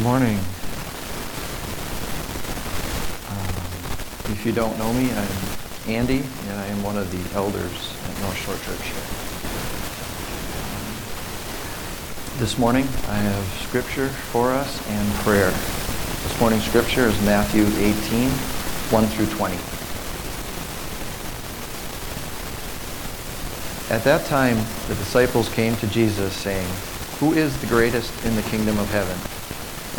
morning. If you don't know me, I'm Andy, and I am one of the elders at North Shore Church here. This morning, I have scripture for us and prayer. This morning's scripture is Matthew 18, 1 through 20. At that time, the disciples came to Jesus, saying, "Who is the greatest in the kingdom of heaven?"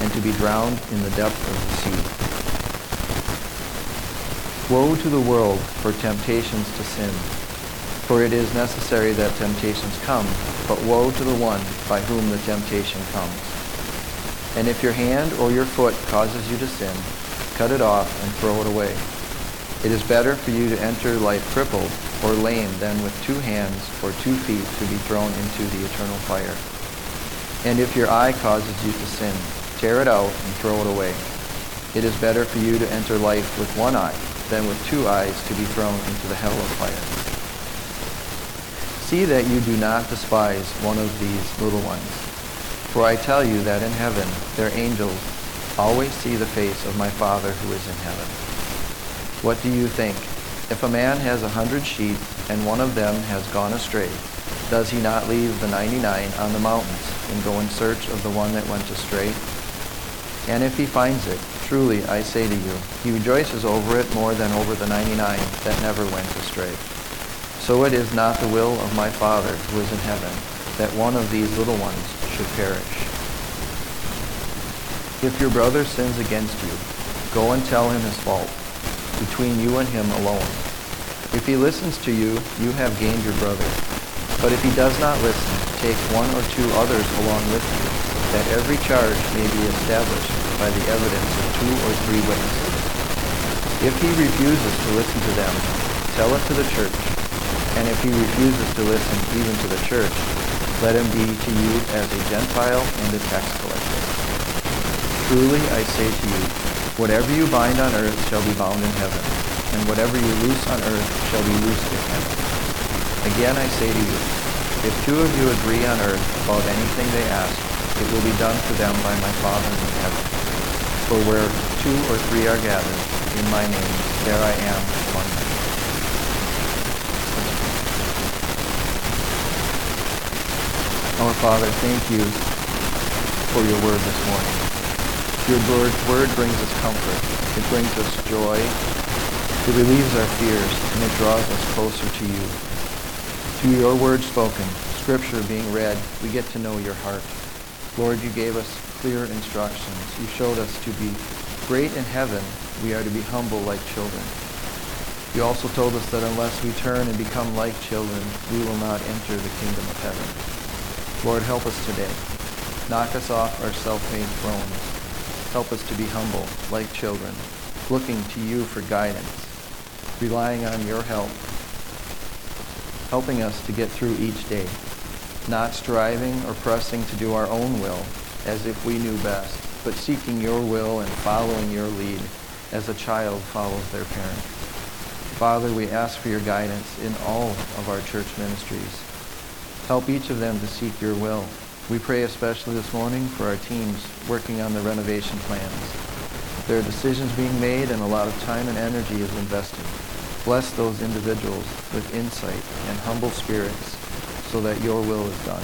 and to be drowned in the depth of the sea. Woe to the world for temptations to sin, for it is necessary that temptations come, but woe to the one by whom the temptation comes. And if your hand or your foot causes you to sin, cut it off and throw it away. It is better for you to enter life crippled or lame than with two hands or 2 feet to be thrown into the eternal fire. And if your eye causes you to sin, tear it out and throw it away. It is better for you to enter life with one eye than with two eyes to be thrown into the hell of fire. See that you do not despise one of these little ones. For I tell you that in heaven their angels always see the face of my Father who is in heaven. What do you think? If a man has 100 sheep and one of them has gone astray, does he not leave the 99 on the mountains and go in search of the one that went astray? And if he finds it, truly I say to you, he rejoices over it more than over the 99 that never went astray. So it is not the will of my Father who is in heaven that one of these little ones should perish. If your brother sins against you, go and tell him his fault, between you and him alone. If he listens to you, you have gained your brother. But if he does not listen, take 1 or 2 others along with you, that every charge may be established by the evidence of 2 or 3 witnesses. If he refuses to listen to them, tell it to the church. And if he refuses to listen even to the church, let him be to you as a Gentile and a tax collector. Truly I say to you, whatever you bind on earth shall be bound in heaven, and whatever you loose on earth shall be loosed in heaven. Again I say to you, if 2 of you agree on earth about anything they ask, it will be done for them by my Father in heaven. For where 2 or 3 are gathered in my name, there I am among them." Our Father, thank you for your word this morning. Your word brings us comfort, it brings us joy, it relieves our fears, and it draws us closer to you. Through your word spoken, scripture being read, we get to know your heart. Lord, you gave us clear instructions. You showed us to be great in heaven, we are to be humble like children. You also told us that unless we turn and become like children, we will not enter the kingdom of heaven. Lord, help us today. Knock us off our self-made thrones. Help us to be humble, like children, looking to you for guidance, relying on your help, helping us to get through each day, not striving or pressing to do our own will as if we knew best, but seeking your will and following your lead as a child follows their parent. Father, we ask for your guidance in all of our church ministries. Help each of them to seek your will. We pray especially this morning for our teams working on the renovation plans. There are decisions being made and a lot of time and energy is invested. Bless those individuals with insight and humble spirits so that your will is done.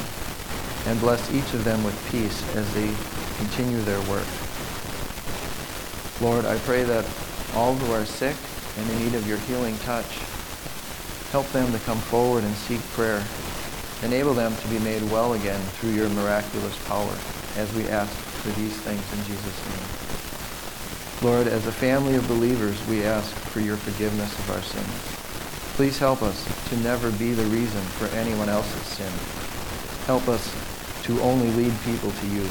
And bless each of them with peace as they continue their work. Lord, I pray that all who are sick and in need of your healing touch, help them to come forward and seek prayer. Enable them to be made well again through your miraculous power, as we ask for these things in Jesus' name. Lord, as a family of believers, we ask for your forgiveness of our sins. Please help us to never be the reason for anyone else's sin. Help us to only lead people to you.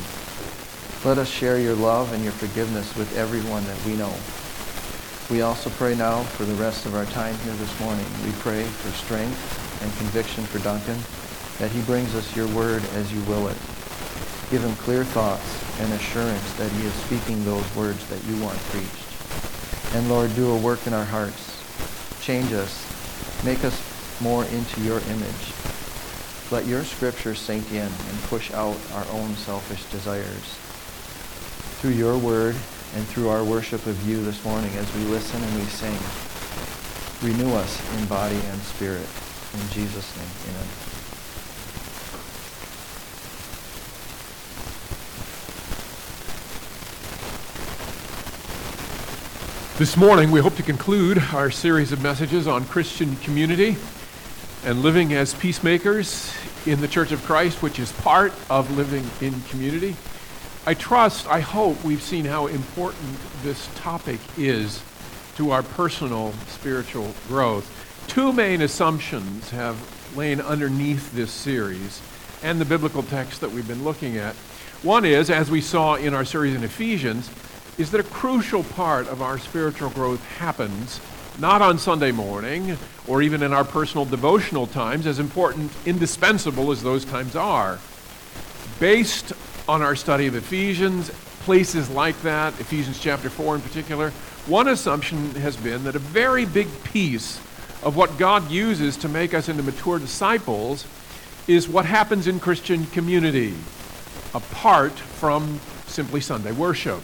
Let us share your love and your forgiveness with everyone that we know. We also pray now for the rest of our time here this morning. We pray for strength and conviction for Duncan, that he brings us your word as you will it. Give him clear thoughts and assurance that he is speaking those words that you want preached. And Lord, do a work in our hearts. Change us. Make us more into your image. Let your scripture sink in and push out our own selfish desires. Through your word and through our worship of you this morning as we listen and we sing, renew us in body and spirit. In Jesus' name, amen. This morning, we hope to conclude our series of messages on Christian community and living as peacemakers in the Church of Christ, which is part of living in community. I hope we've seen how important this topic is to our personal spiritual growth. Two main assumptions have lain underneath this series and the biblical text that we've been looking at. One is, as we saw in our series in Ephesians, is that a crucial part of our spiritual growth happens not on Sunday morning or even in our personal devotional times, as important, indispensable as those times are. Based on our study of Ephesians, places like that, Ephesians chapter 4 in particular, one assumption has been that a very big piece of what God uses to make us into mature disciples is what happens in Christian community, apart from simply Sunday worship.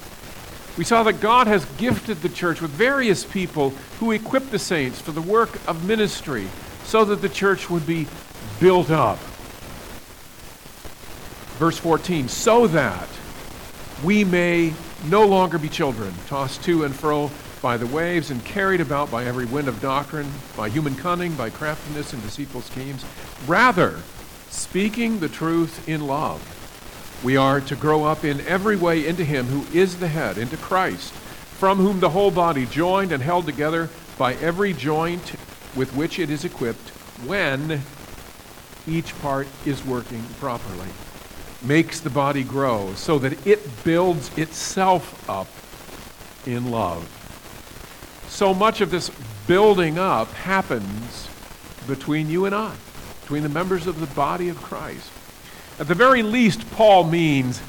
We saw that God has gifted the church with various people who equip the saints for the work of ministry so that the church would be built up. Verse 14, so that we may no longer be children, tossed to and fro by the waves and carried about by every wind of doctrine, by human cunning, by craftiness and deceitful schemes. Rather, speaking the truth in love, we are to grow up in every way into him who is the head, into Christ, from whom the whole body, joined and held together by every joint with which it is equipped, when each part is working properly, makes the body grow so that it builds itself up in love. So much of this building up happens between you and I, between the members of the body of Christ. At the very least, Paul means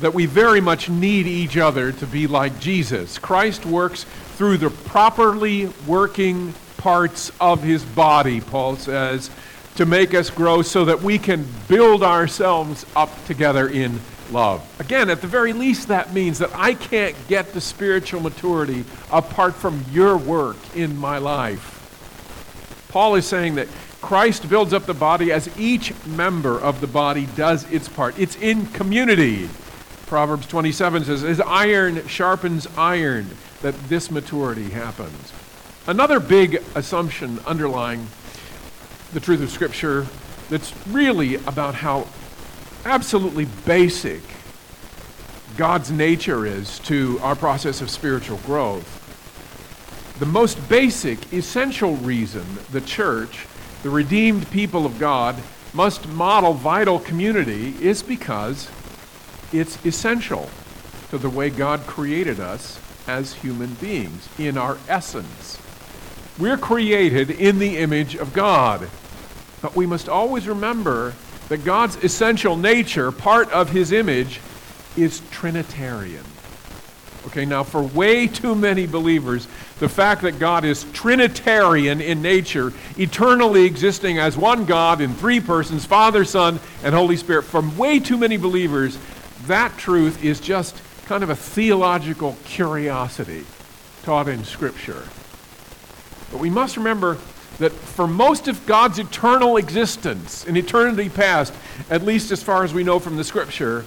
that we very much need each other to be like Jesus. Christ works through the properly working parts of his body, Paul says, to make us grow so that we can build ourselves up together in love. Again, at the very least, that means that I can't get to spiritual maturity apart from your work in my life. Paul is saying that Christ builds up the body as each member of the body does its part. It's in community. Proverbs 27 says, as iron sharpens iron, that this maturity happens. Another big assumption underlying the truth of Scripture that's really about how absolutely basic God's nature is to our process of spiritual growth. The most basic, essential reason the church, the redeemed people of God, must model vital community is because it's essential to the way God created us as human beings in our essence. We're created in the image of God, but we must always remember that God's essential nature, part of his image, is Trinitarian. Okay, now for way too many believers, the fact that God is Trinitarian in nature, eternally existing as one God in three persons, Father, Son, and Holy Spirit, from way too many believers, that truth is just kind of a theological curiosity taught in Scripture. But we must remember that for most of God's eternal existence, in eternity past, at least as far as we know from the Scripture,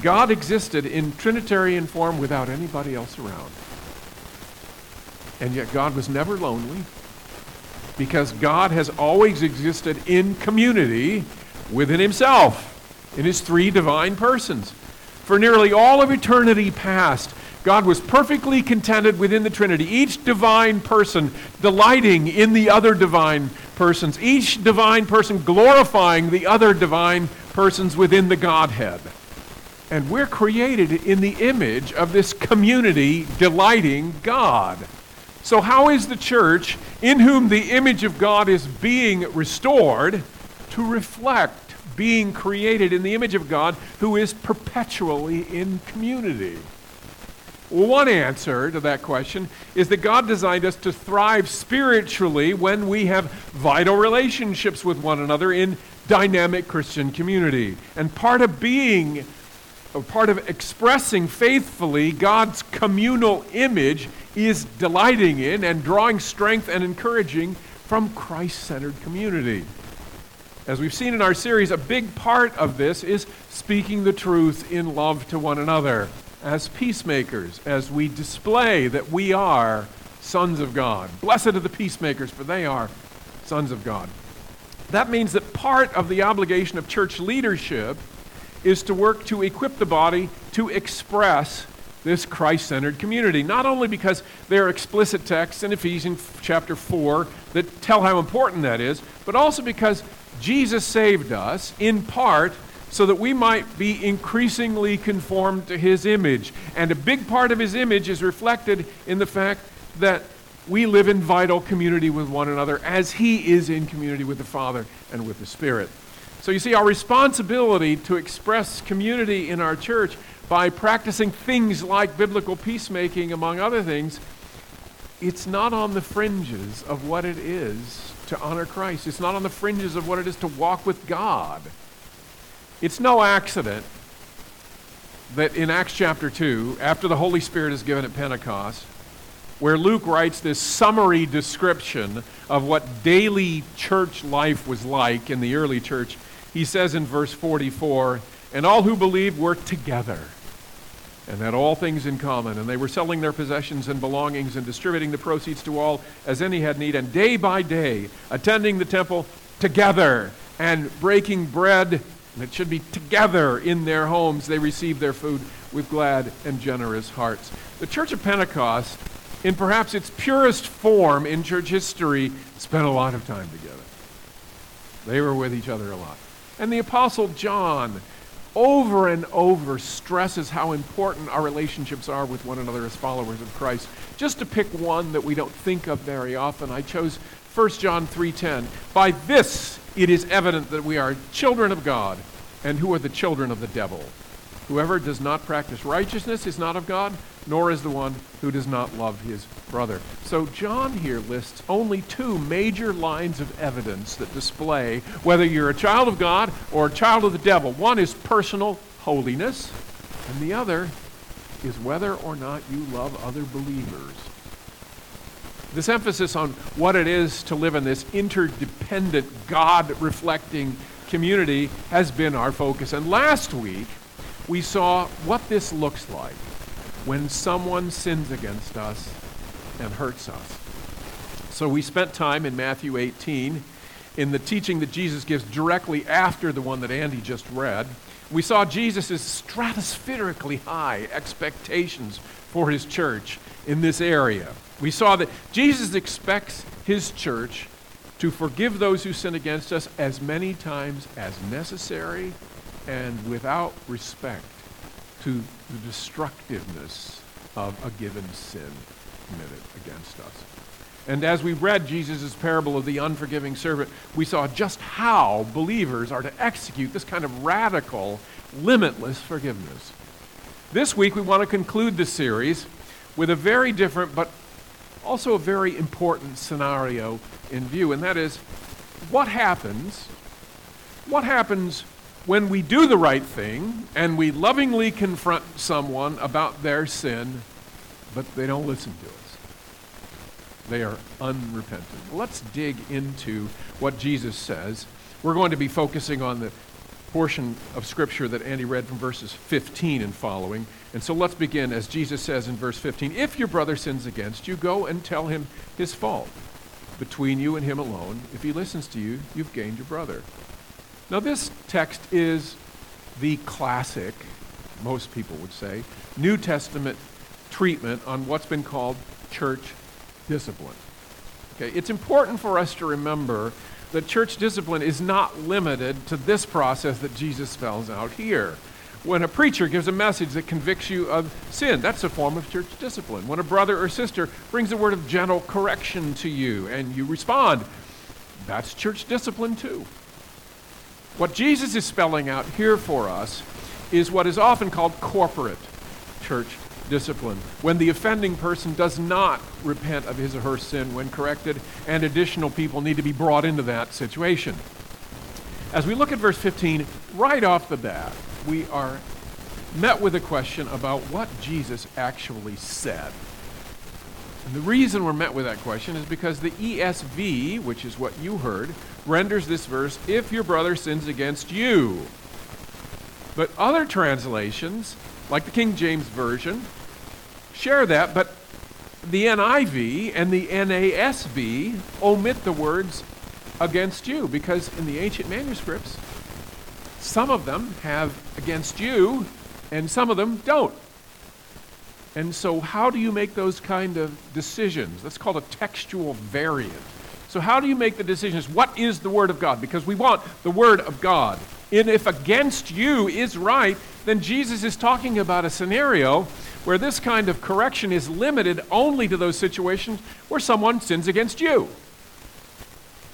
God existed in Trinitarian form without anybody else around. And yet God was never lonely, because God has always existed in community within himself, in his three divine persons. For nearly all of eternity past, God was perfectly contented within the Trinity, each divine person delighting in the other divine persons, each divine person glorifying the other divine persons within the Godhead. And we're created in the image of this community delighting God. So how is the church, in whom the image of God is being restored, to reflect being created in the image of God, who is perpetually in community? Well, one answer to that question is that God designed us to thrive spiritually when we have vital relationships with one another in dynamic Christian community. And part of expressing faithfully God's communal image is delighting in and drawing strength and encouraging from Christ-centered community. As we've seen in our series, a big part of this is speaking the truth in love to one another as peacemakers, as we display that we are sons of God. Blessed are the peacemakers, for they are sons of God. That means that part of the obligation of church leadership is to work to equip the body to express this Christ-centered community. Not only because there are explicit texts in Ephesians chapter 4 that tell how important that is, but also because Jesus saved us in part so that we might be increasingly conformed to his image. And a big part of his image is reflected in the fact that we live in vital community with one another as he is in community with the Father and with the Spirit. So you see, our responsibility to express community in our church by practicing things like biblical peacemaking, among other things, it's not on the fringes of what it is to honor Christ. It's not on the fringes of what it is to walk with God. It's no accident that in Acts chapter 2, after the Holy Spirit is given at Pentecost, where Luke writes this summary description of what daily church life was like in the early church, he says in verse 44, "And all who believed were together, and had all things in common, and they were selling their possessions and belongings and distributing the proceeds to all as any had need, and day by day attending the temple together and breaking bread," and it should be together, "in their homes, they received their food with glad and generous hearts." The Church of Pentecost, in perhaps its purest form in church history, spent a lot of time together. They were with each other a lot. And the Apostle John over and over stresses how important our relationships are with one another as followers of Christ. Just to pick one that we don't think of very often, I chose 1 John 3:10. "By this it is evident that we are children of God, and who are the children of the devil. Whoever does not practice righteousness is not of God, nor is the one who does not love his brother." So John here lists only two major lines of evidence that display whether you're a child of God or a child of the devil. One is personal holiness, and the other is whether or not you love other believers. This emphasis on what it is to live in this interdependent, God-reflecting community has been our focus. And last week, we saw what this looks like when someone sins against us and hurts us. So we spent time in Matthew 18 in the teaching that Jesus gives directly after the one that Andy just read. We saw Jesus' stratospherically high expectations for his church in this area. We saw that Jesus expects his church to forgive those who sin against us as many times as necessary and without respect to the destructiveness of a given sin committed against us. And as we read Jesus' parable of the unforgiving servant, we saw just how believers are to execute this kind of radical, limitless forgiveness. This week, we want to conclude the series with a very different but also a very important scenario in view, and that is, what happens when we do the right thing and we lovingly confront someone about their sin, but they don't listen to us? They are unrepentant. Let's dig into what Jesus says. We're going to be focusing on the portion of Scripture that Andy read from verses 15 and following. And so let's begin, as Jesus says in verse 15, "If your brother sins against you, go and tell him his fault between you and him alone. If he listens to you, you've gained your brother." Now, this text is the classic, most people would say, New Testament treatment on what's been called church discipline. Okay, it's important for us to remember that church discipline is not limited to this process that Jesus spells out here. When a preacher gives a message that convicts you of sin, that's a form of church discipline. When a brother or sister brings a word of gentle correction to you and you respond, that's church discipline too. What Jesus is spelling out here for us is what is often called corporate church discipline, when the offending person does not repent of his or her sin when corrected, and additional people need to be brought into that situation. As we look at verse 15, right off the bat, we are met with a question about what Jesus actually said. And the reason we're met with that question is because the ESV, which is what you heard, renders this verse, if your brother sins against you. But other translations, like the King James Version, share that, but the NIV and the NASB omit the words against you, because in the ancient manuscripts, some of them have against you, and some of them don't. And so how do you make those kind of decisions? That's called a textual variant. So how do you make the decisions? What is the Word of God? Because we want the Word of God. And if against you is right, then Jesus is talking about a scenario where this kind of correction is limited only to those situations where someone sins against you.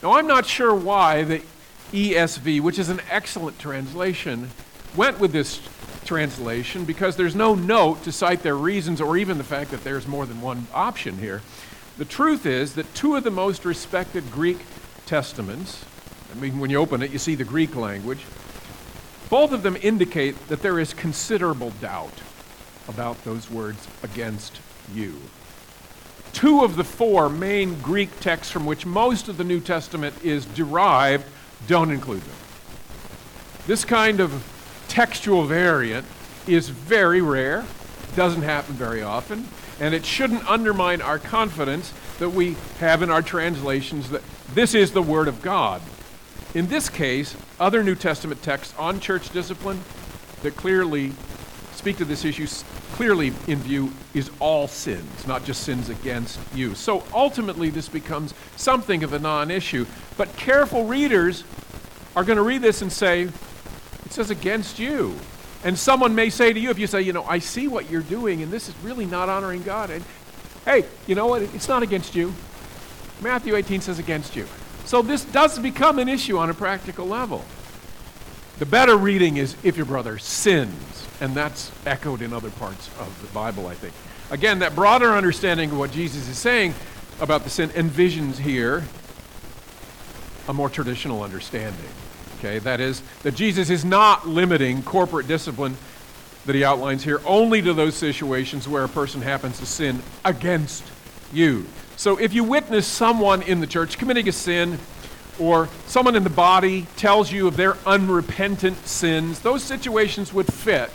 Now, I'm not sure why the ESV, which is an excellent translation, went with this translation, because there's no note to cite their reasons or even the fact that there's more than one option here. The truth is that two of the most respected Greek testaments, I mean, when you open it, you see the Greek language, both of them indicate that there is considerable doubt about those words against you. Two of the four main Greek texts from which most of the New Testament is derived don't include them. This kind of textual variant is very rare, doesn't happen very often, and it shouldn't undermine our confidence that we have in our translations that this is the Word of God. In this case, other New Testament texts on church discipline that clearly speak to this issue, clearly in view is all sins, not just sins against you. So ultimately this becomes something of a non-issue, but careful readers are going to read this and say, it says against you. And someone may say to you, if you say, I see what you're doing, and this is really not honoring God. And hey, you know what? It's not against you. Matthew 18 says against you. So this does become an issue on a practical level. The better reading is if your brother sins, and that's echoed in other parts of the Bible, I think. Again, that broader understanding of what Jesus is saying about the sin envisions here a more traditional understanding. Okay, that is, that Jesus is not limiting corporate discipline that he outlines here only to those situations where a person happens to sin against you. So if you witness someone in the church committing a sin, or someone in the body tells you of their unrepentant sins, those situations would fit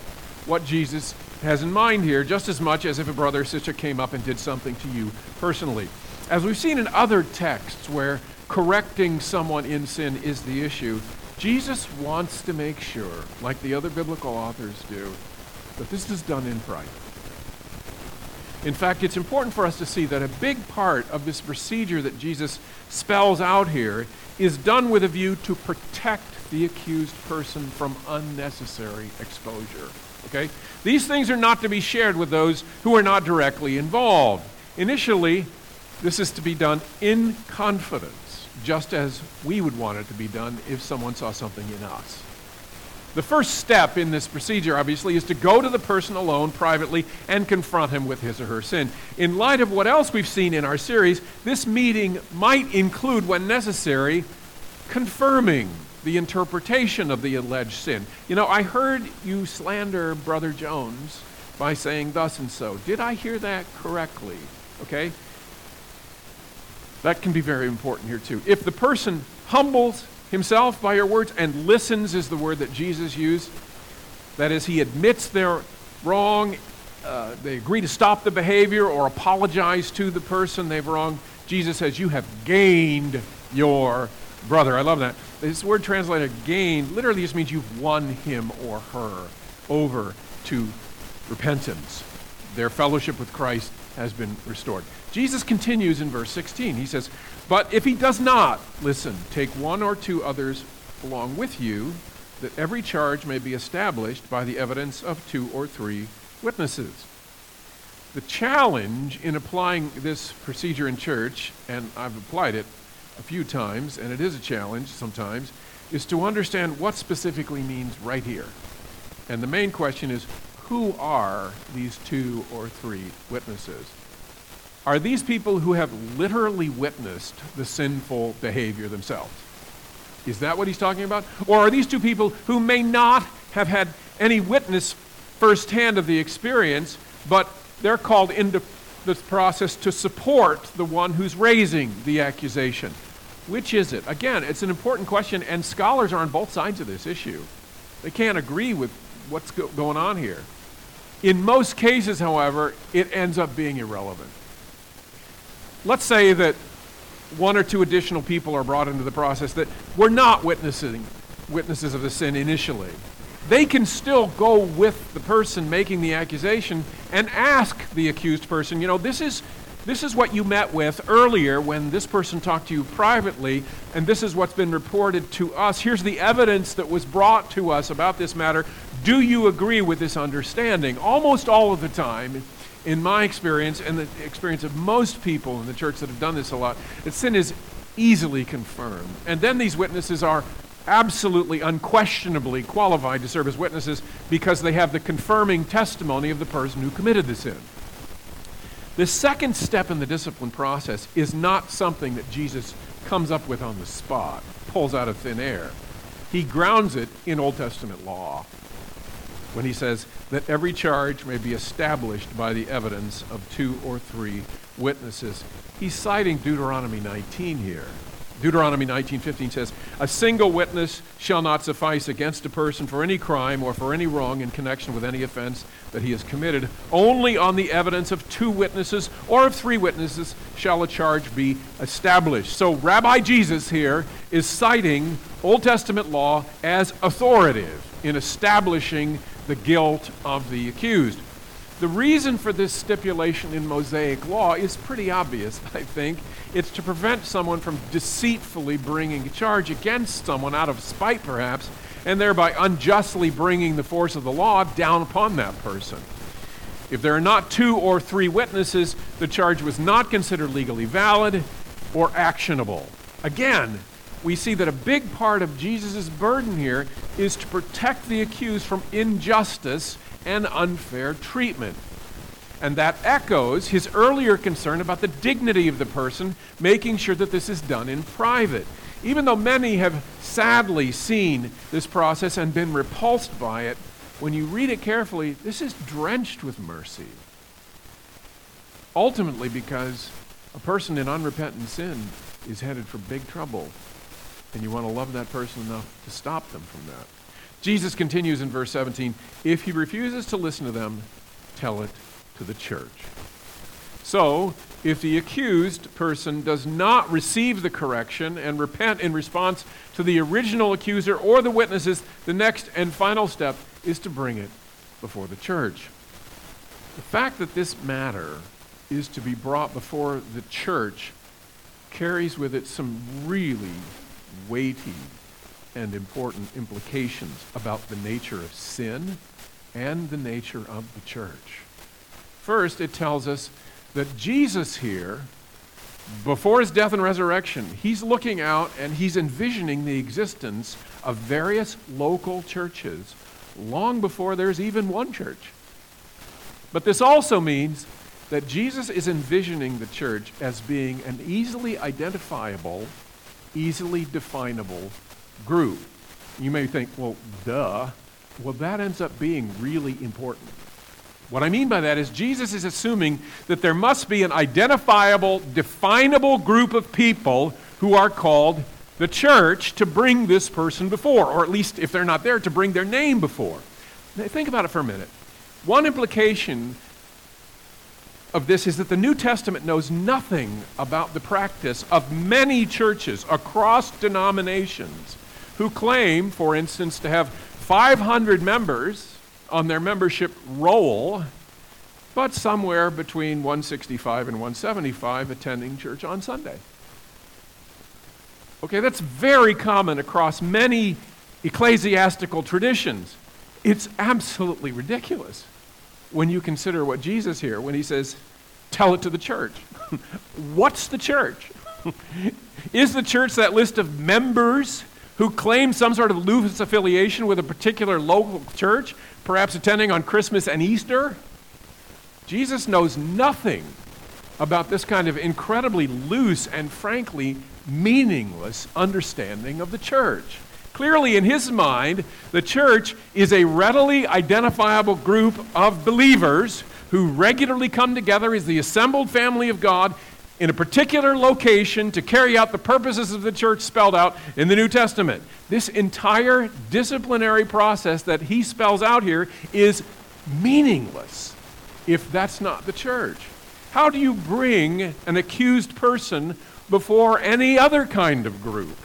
what Jesus has in mind here just as much as if a brother or sister came up and did something to you personally. As we've seen in other texts where correcting someone in sin is the issue, Jesus wants to make sure, like the other biblical authors do, that this is done in private. In fact, it's important for us to see that a big part of this procedure that Jesus spells out here is done with a view to protect the accused person from unnecessary exposure. Okay? These things are not to be shared with those who are not directly involved. Initially, this is to be done in confidence, just as we would want it to be done if someone saw something in us. The first step in this procedure, obviously, is to go to the person alone privately and confront him with his or her sin. In light of what else we've seen in our series, this meeting might include, when necessary, confirming the interpretation of the alleged sin. I heard you slander Brother Jones by saying thus and so. Did I hear that correctly? Okay? That can be very important here too. If the person humbles himself by your words and listens, is the word that Jesus used, that is, he admits their wrong, they agree to stop the behavior or apologize to the person they've wronged, Jesus says, you have gained your brother. I love that. This word translated gained literally just means you've won him or her over to repentance. Their fellowship with Christ has been restored. Jesus continues in verse 16. He says, but if he does not listen, take one or two others along with you, that every charge may be established by the evidence of 2 or 3 witnesses. The challenge in applying this procedure in church, and I've applied it a few times, and it is a challenge sometimes, is to understand what specifically means right here. And the main question is, who are these 2 or 3 witnesses? Are these people who have literally witnessed the sinful behavior themselves? Is that what he's talking about? Or are these two people who may not have had any witness firsthand of the experience, but they're called into the process to support the one who's raising the accusation? Which is it? Again, it's an important question, and scholars are on both sides of this issue. They can't agree with what's going on here. In most cases, however, it ends up being irrelevant. Let's say that 1 or 2 additional people are brought into the process that were not witnesses of the sin initially. They can still go with the person making the accusation and ask the accused person, you know, this is what you met with earlier when this person talked to you privately, and this is what's been reported to us. Here's the evidence that was brought to us about this matter. Do you agree with this understanding? Almost all of the time, in my experience, and the experience of most people in the church that have done this a lot, that sin is easily confirmed. And then these witnesses are absolutely, unquestionably qualified to serve as witnesses because they have the confirming testimony of the person who committed the sin. The second step in the discipline process is not something that Jesus comes up with on the spot, pulls out of thin air. He grounds it in Old Testament law when he says that every charge may be established by the evidence of 2 or 3 witnesses. He's citing Deuteronomy 19 here. Deuteronomy 19:15 says, "A single witness shall not suffice against a person for any crime or for any wrong in connection with any offense that he has committed. Only on the evidence of 2 witnesses or of 3 witnesses shall a charge be established." So Rabbi Jesus here is citing Old Testament law as authoritative in establishing the guilt of the accused. The reason for this stipulation in Mosaic law is pretty obvious, I think. It's to prevent someone from deceitfully bringing a charge against someone out of spite, perhaps, and thereby unjustly bringing the force of the law down upon that person. If there are not 2 or 3 witnesses, the charge was not considered legally valid or actionable. Again, we see that a big part of Jesus' burden here is to protect the accused from injustice and unfair treatment. And that echoes his earlier concern about the dignity of the person, making sure that this is done in private. Even though many have sadly seen this process and been repulsed by it, when you read it carefully, this is drenched with mercy. Ultimately, because a person in unrepentant sin is headed for big trouble, and you want to love that person enough to stop them from that. Jesus continues in verse 17, "If he refuses to listen to them, tell it to the church." So, if the accused person does not receive the correction and repent in response to the original accuser or the witnesses, the next and final step is to bring it before the church. The fact that this matter is to be brought before the church carries with it some really weighty and important implications about the nature of sin and the nature of the church. First, it tells us that Jesus here, before his death and resurrection, he's looking out and he's envisioning the existence of various local churches long before there's even one church. But this also means that Jesus is envisioning the church as being an easily identifiable, easily definable group. You may think, well, duh. Well, that ends up being really important. What I mean by that is Jesus is assuming that there must be an identifiable, definable group of people who are called the church to bring this person before, or at least if they're not there, to bring their name before. Now, think about it for a minute. One implication of this is that the New Testament knows nothing about the practice of many churches across denominations who claim, for instance, to have 500 members on their membership roll, but somewhere between 165 and 175 attending church on Sunday. Okay, that's very common across many ecclesiastical traditions. It's absolutely ridiculous when you consider what Jesus here, when he says, tell it to the church. What's the church? Is the church that list of members who claim some sort of loose affiliation with a particular local church, perhaps attending on Christmas and Easter? Jesus knows nothing about this kind of incredibly loose and frankly meaningless understanding of the church. Clearly, in his mind, the church is a readily identifiable group of believers who regularly come together as the assembled family of God in a particular location to carry out the purposes of the church spelled out in the New Testament. This entire disciplinary process that he spells out here is meaningless if that's not the church. How do you bring an accused person before any other kind of group?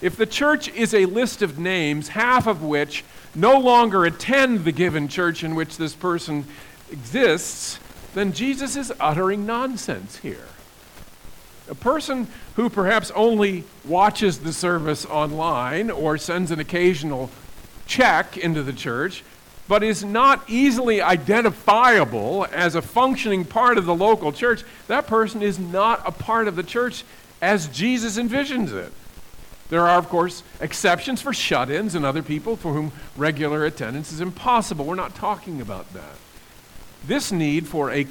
If the church is a list of names, half of which no longer attend the given church in which this person exists, then Jesus is uttering nonsense here. A person who perhaps only watches the service online or sends an occasional check into the church, but is not easily identifiable as a functioning part of the local church, that person is not a part of the church as Jesus envisions it. There are, of course, exceptions for shut-ins and other people for whom regular attendance is impossible. We're not talking about that. This need for a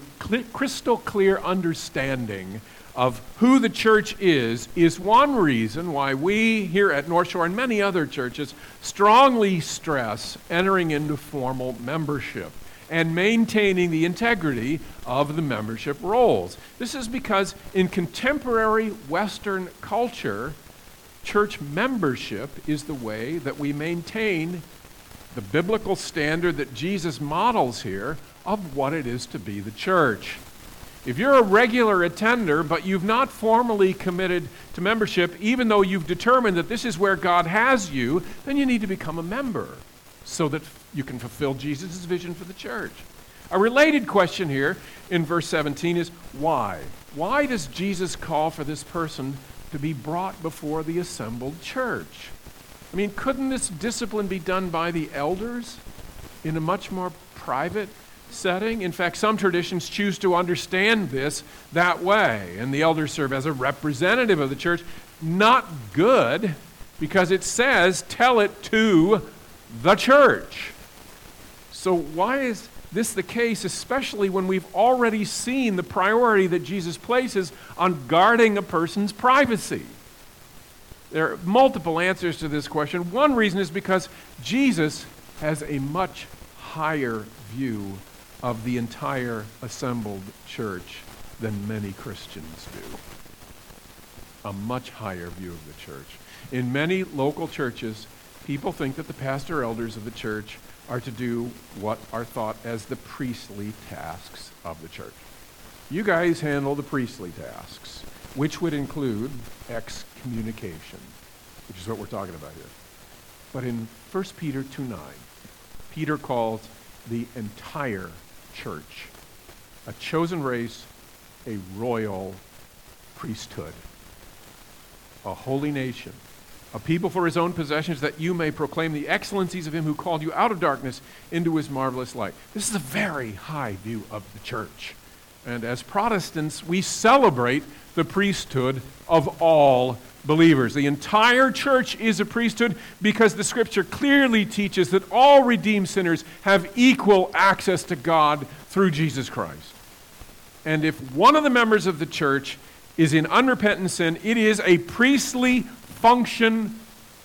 crystal clear understanding of who the church is one reason why we here at North Shore and many other churches strongly stress entering into formal membership and maintaining the integrity of the membership roles. This is because in contemporary Western culture, church membership is the way that we maintain the biblical standard that Jesus models here of what it is to be the church. If you're a regular attender, but you've not formally committed to membership, even though you've determined that this is where God has you, then you need to become a member so that you can fulfill Jesus' vision for the church. A related question here in verse 17 is why? Why does Jesus call for this person to be brought before the assembled church? I mean, couldn't this discipline be done by the elders in a much more private setting? In fact, some traditions choose to understand this that way, and the elders serve as a representative of the church. Not good, because it says, tell it to the church. So why is this the case, especially when we've already seen the priority that Jesus places on guarding a person's privacy? There are multiple answers to this question. One reason is because Jesus has a much higher view of the entire assembled church than many Christians do. A much higher view of the church. In many local churches, people think that the pastor elders of the church are to do what are thought as the priestly tasks of the church. You guys handle the priestly tasks, which would include excommunication, which is what we're talking about here. But in 1 Peter 2:9, Peter calls the entire church a chosen race, a royal priesthood, a holy nation, a people for his own possessions, that you may proclaim the excellencies of him who called you out of darkness into his marvelous light. This is a very high view of the church. And as Protestants, we celebrate the priesthood of all believers. The entire church is a priesthood because the Scripture clearly teaches that all redeemed sinners have equal access to God through Jesus Christ. And if one of the members of the church is in unrepentant sin, it is a priestly function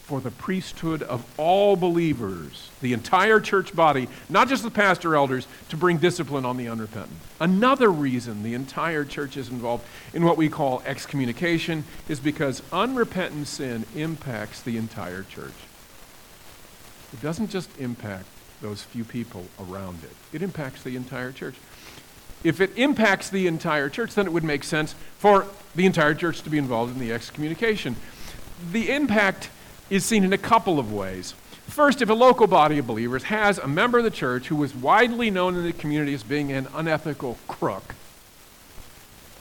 for the priesthood of all believers, the entire church body, not just the pastor elders, to bring discipline on the unrepentant. Another reason the entire church is involved in what we call excommunication is because unrepentant sin impacts the entire church. It doesn't just impact those few people around it. It impacts the entire church. If it impacts the entire church, then it would make sense for the entire church to be involved in the excommunication. The impact is seen in a couple of ways. First, if a local body of believers has a member of the church who was widely known in the community as being an unethical crook,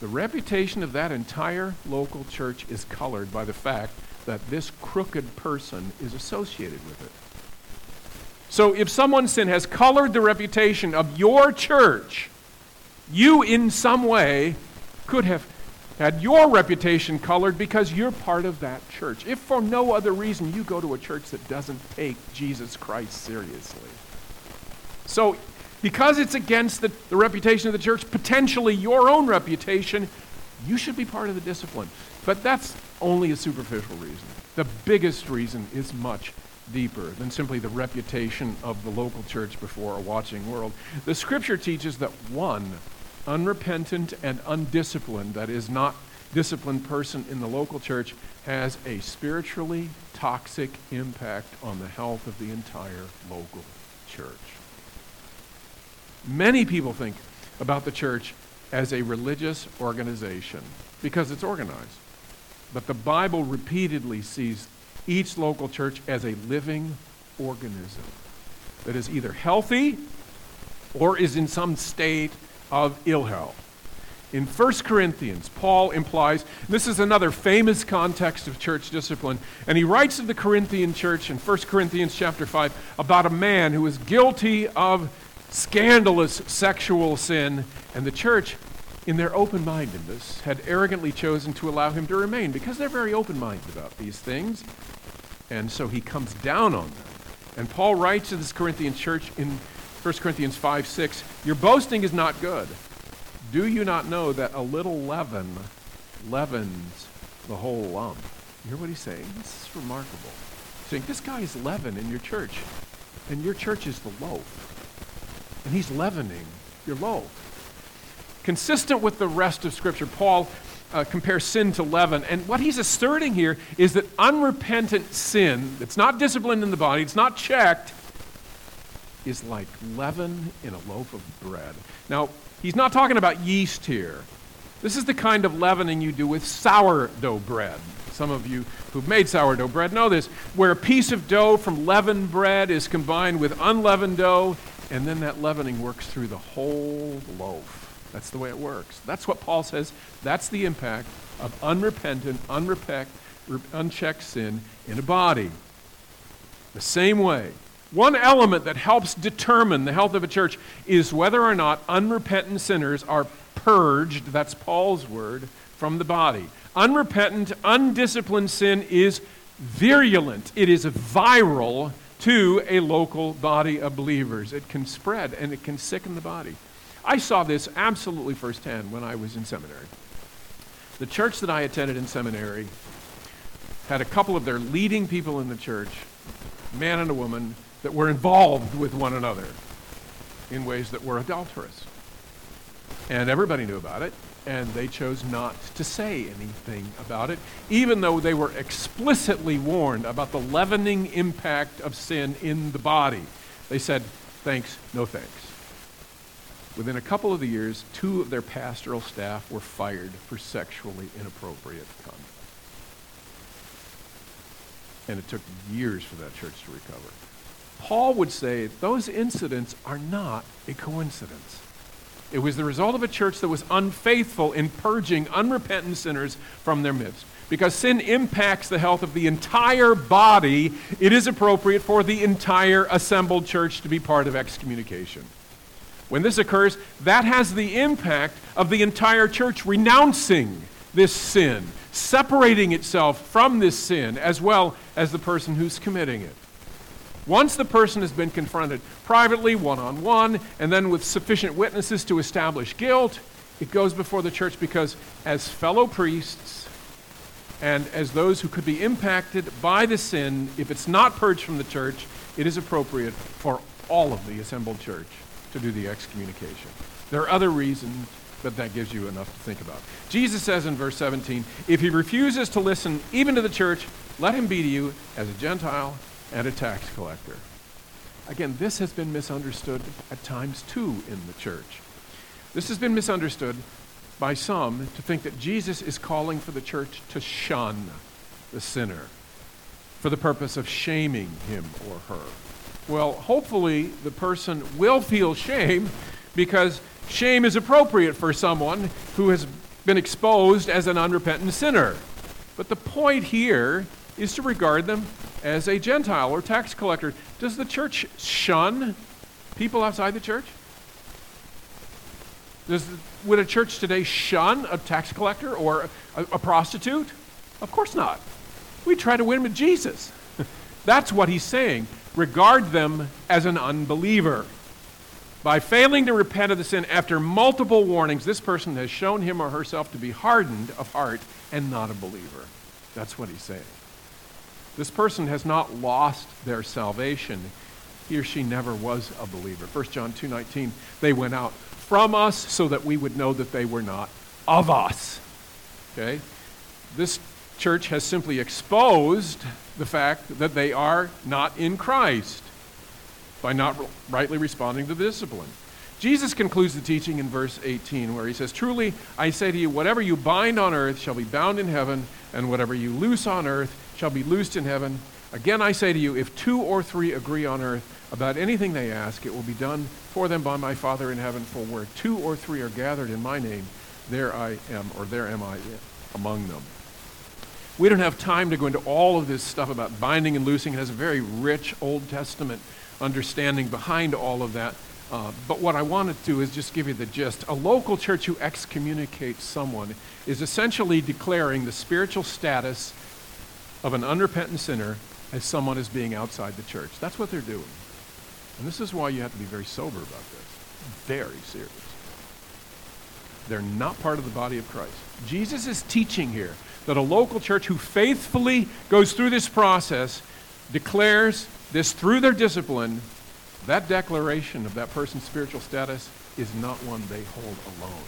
The reputation of that entire local church is colored by the fact that this crooked person is associated with it. So if someone's sin has colored the reputation of your church, you in some way could have had your reputation colored because you're part of that church. If for no other reason, you go to a church that doesn't take Jesus Christ seriously. So because it's against the reputation of the church, potentially your own reputation, you should be part of the discipline. But that's only a superficial reason. The biggest reason is much deeper than simply the reputation of the local church before a watching world. The scripture teaches that one unrepentant and undisciplined, that is not disciplined person in the local church, has a spiritually toxic impact on the health of the entire local church. Many people think about the church as a religious organization because it's organized. But the Bible repeatedly sees each local church as a living organism that is either healthy or is in some state of ill health. In 1 Corinthians, Paul implies, this is another famous context of church discipline, and he writes of the Corinthian church in 1 Corinthians chapter 5 about a man who is guilty of scandalous sexual sin, and the church, in their open-mindedness, had arrogantly chosen to allow him to remain because they're very open-minded about these things, and so he comes down on them. And Paul writes to this Corinthian church in 1 Corinthians 5:6, your boasting is not good. Do you not know that a little leaven leavens the whole lump? You hear what he's saying? This is remarkable. He's saying, this guy is leaven in your church, and your church is the loaf. And he's leavening your loaf. Consistent with the rest of Scripture, Paul compares sin to leaven. And what he's asserting here is that unrepentant sin, that's not disciplined in the body, it's not checked, is like leaven in a loaf of bread. Now, he's not talking about yeast here. This is the kind of leavening you do with sourdough bread. Some of you who've made sourdough bread know this, where a piece of dough from leavened bread is combined with unleavened dough, and then that leavening works through the whole loaf. That's the way it works. That's what Paul says. That's the impact of unrepentant, unchecked sin in a body. The same way, one element that helps determine the health of a church is whether or not unrepentant sinners are purged, that's Paul's word, from the body. Unrepentant, undisciplined sin is virulent. It is viral to a local body of believers. It can spread and it can sicken the body. I saw this absolutely firsthand when I was in seminary. The church that I attended in seminary had a couple of their leading people in the church, a man and a woman, that were involved with one another in ways that were adulterous. And everybody knew about it, and they chose not to say anything about it, even though they were explicitly warned about the leavening impact of sin in the body. They said, thanks, no thanks. Within a couple of the years, two of their pastoral staff were fired for sexually inappropriate conduct. And it took years for that church to recover. Paul would say those incidents are not a coincidence. It was the result of a church that was unfaithful in purging unrepentant sinners from their midst. Because sin impacts the health of the entire body, it is appropriate for the entire assembled church to be part of excommunication. When this occurs, that has the impact of the entire church renouncing this sin, separating itself from this sin, as well as the person who's committing it. Once the person has been confronted privately, one-on-one, and then with sufficient witnesses to establish guilt, it goes before the church because as fellow priests and as those who could be impacted by the sin, if it's not purged from the church, it is appropriate for all of the assembled church to do the excommunication. There are other reasons, but that gives you enough to think about. Jesus says in verse 17, if he refuses to listen even to the church, let him be to you as a Gentile and a tax collector. Again, this has been misunderstood at times too in the church. This has been misunderstood by some to think that Jesus is calling for the church to shun the sinner for the purpose of shaming him or her. Well, hopefully the person will feel shame because shame is appropriate for someone who has been exposed as an unrepentant sinner. But the point here is to regard them as a Gentile or tax collector. Does the church shun people outside the church? Would a church today shun a tax collector or a prostitute? Of course not. We try to win with Jesus. That's what he's saying. Regard them as an unbeliever. By failing to repent of the sin after multiple warnings, this person has shown him or herself to be hardened of heart and not a believer. That's what he's saying. This person has not lost their salvation. He or she never was a believer. 1 John 2:19, they went out from us so that we would know that they were not of us. Okay? This church has simply exposed the fact that they are not in Christ by not rightly responding to the discipline. Jesus concludes the teaching in verse 18 where he says, "Truly, I say to you, whatever you bind on earth shall be bound in heaven, and whatever you loose on earth shall be loosed in heaven. Again, I say to you, if two or three agree on earth about anything they ask, it will be done for them by my Father in heaven. For where two or three are gathered in my name, there am I among them." We don't have time to go into all of this stuff about binding and loosing. It has a very rich Old Testament understanding behind all of that. But what I wanted to do is just give you the gist. A local church who excommunicates someone is essentially declaring the spiritual status of an unrepentant sinner as someone as being outside the church. That's what they're doing. And this is why you have to be very sober about this. Very serious. They're not part of the body of Christ. Jesus is teaching here that a local church who faithfully goes through this process declares this through their discipline. That declaration of that person's spiritual status is not one they hold alone.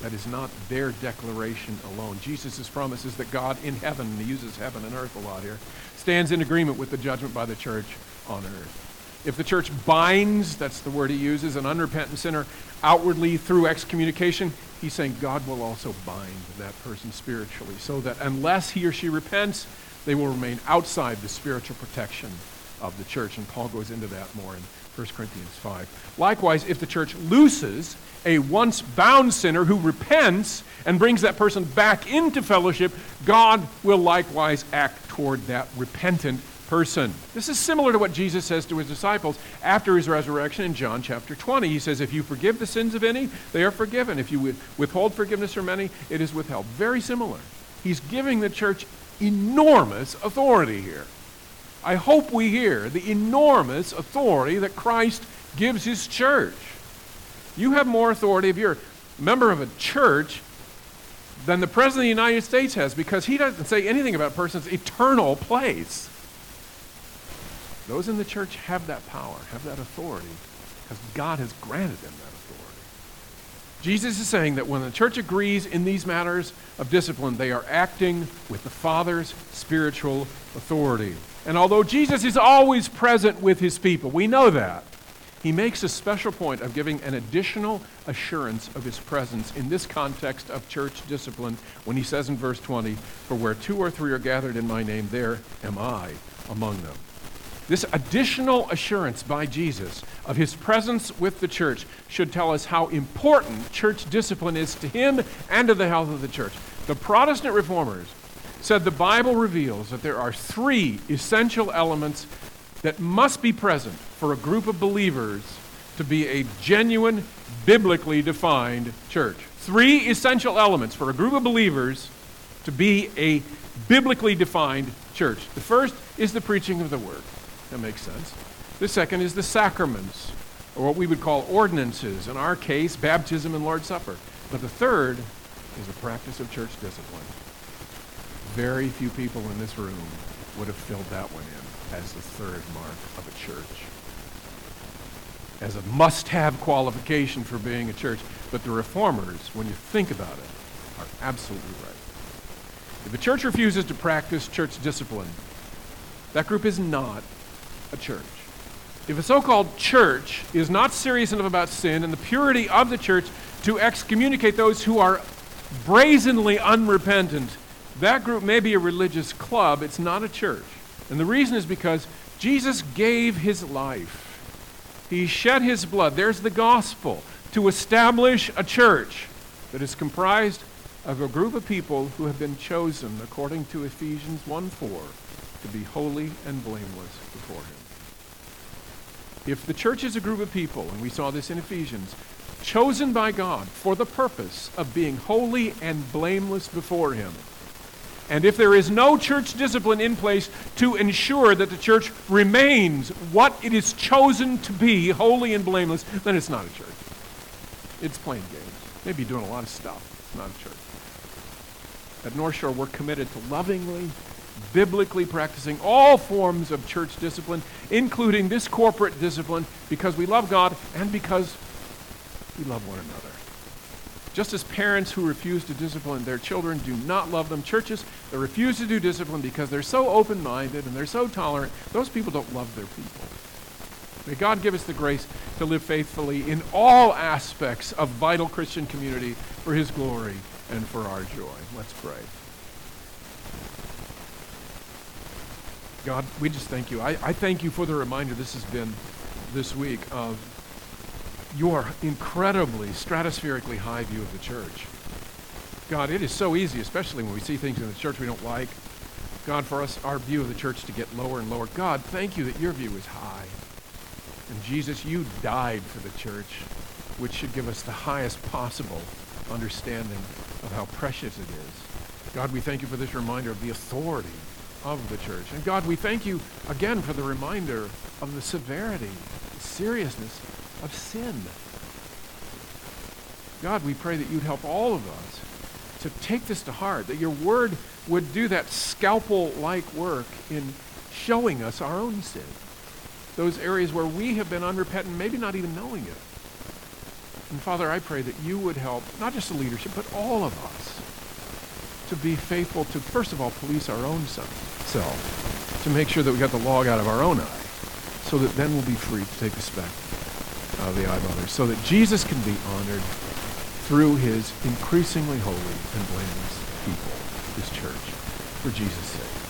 That is not their declaration alone. Jesus' promises that God in heaven, and he uses heaven and earth a lot here, stands in agreement with the judgment by the church on earth. If the church binds, that's the word he uses, an unrepentant sinner outwardly through excommunication, he's saying God will also bind that person spiritually so that unless he or she repents, they will remain outside the spiritual protection of the church. And Paul goes into that more in 1 Corinthians 5. Likewise, if the church looses a once bound sinner who repents and brings that person back into fellowship, God will likewise act toward that repentant person. This is similar to what Jesus says to his disciples after his resurrection in John chapter 20. He says, "If you forgive the sins of any, they are forgiven. If you withhold forgiveness from any, it is withheld." Very similar. He's giving the church enormous authority here. I hope we hear the enormous authority that Christ gives his church. You have more authority if you're a member of a church than the President of the United States has, because he doesn't say anything about a person's eternal place. Those in the church have that power, have that authority, because God has granted them that authority. Jesus is saying that when the church agrees in these matters of discipline, they are acting with the Father's spiritual authority. And although Jesus is always present with his people, we know that, he makes a special point of giving an additional assurance of his presence in this context of church discipline when he says in verse 20, "For where two or three are gathered in my name, there am I among them." This additional assurance by Jesus of his presence with the church should tell us how important church discipline is to him and to the health of the church. The Protestant reformers said the Bible reveals that there are three essential elements that must be present for a group of believers to be a genuine, biblically defined church. Three essential elements for a group of believers to be a biblically defined church. The first is the preaching of the word. That makes sense. The second is the sacraments, or what we would call ordinances. In our case, baptism and Lord's Supper. But the third is the practice of church discipline. Very few people in this room would have filled that one in as the third mark of a church, as a must-have qualification for being a church. But the reformers, when you think about it, are absolutely right. If a church refuses to practice church discipline, that group is not a church. If a so-called church is not serious enough about sin and the purity of the church to excommunicate those who are brazenly unrepentant, that group may be a religious club. It's not a church. And the reason is because Jesus gave his life. He shed his blood. There's the gospel to establish a church. that is comprised of a group of people who have been chosen, according to Ephesians 1:4, to be holy and blameless before him. If the church is a group of people, and we saw this in Ephesians, chosen by God for the purpose of being holy and blameless before him, and if there is no church discipline in place to ensure that the church remains what it is chosen to be, holy and blameless, then it's not a church. It's playing games. Maybe doing a lot of stuff. It's not a church. At North Shore, we're committed to lovingly, biblically practicing all forms of church discipline, including this corporate discipline, because we love God and because we love one another. Just as parents who refuse to discipline their children do not love them, churches that refuse to do discipline because they're so open-minded and they're so tolerant, those people don't love their people. May God give us the grace to live faithfully in all aspects of vital Christian community for his glory and for our joy. Let's pray. God, we just thank you. I thank you for the reminder this has been this week of your incredibly, stratospherically high view of the church. God, it is so easy, especially when we see things in the church we don't like, God, for us, our view of the church to get lower and lower. God, thank you that your view is high. And Jesus, you died for the church, which should give us the highest possible understanding of how precious it is. God, we thank you for this reminder of the authority of the church. And God, we thank you again for the reminder of the severity, the seriousness of sin. God, we pray that you'd help all of us to take this to heart, that your word would do that scalpel-like work in showing us our own sin, those areas where we have been unrepentant, maybe not even knowing it. And Father, I pray that you would help, not just the leadership, but all of us, to be faithful to, first of all, police our own self, to make sure that we got the log out of our own eye, so that then we'll be free to take the speck out of the eye of others, so that Jesus can be honored through his increasingly holy and blameless people, his church, for Jesus' sake.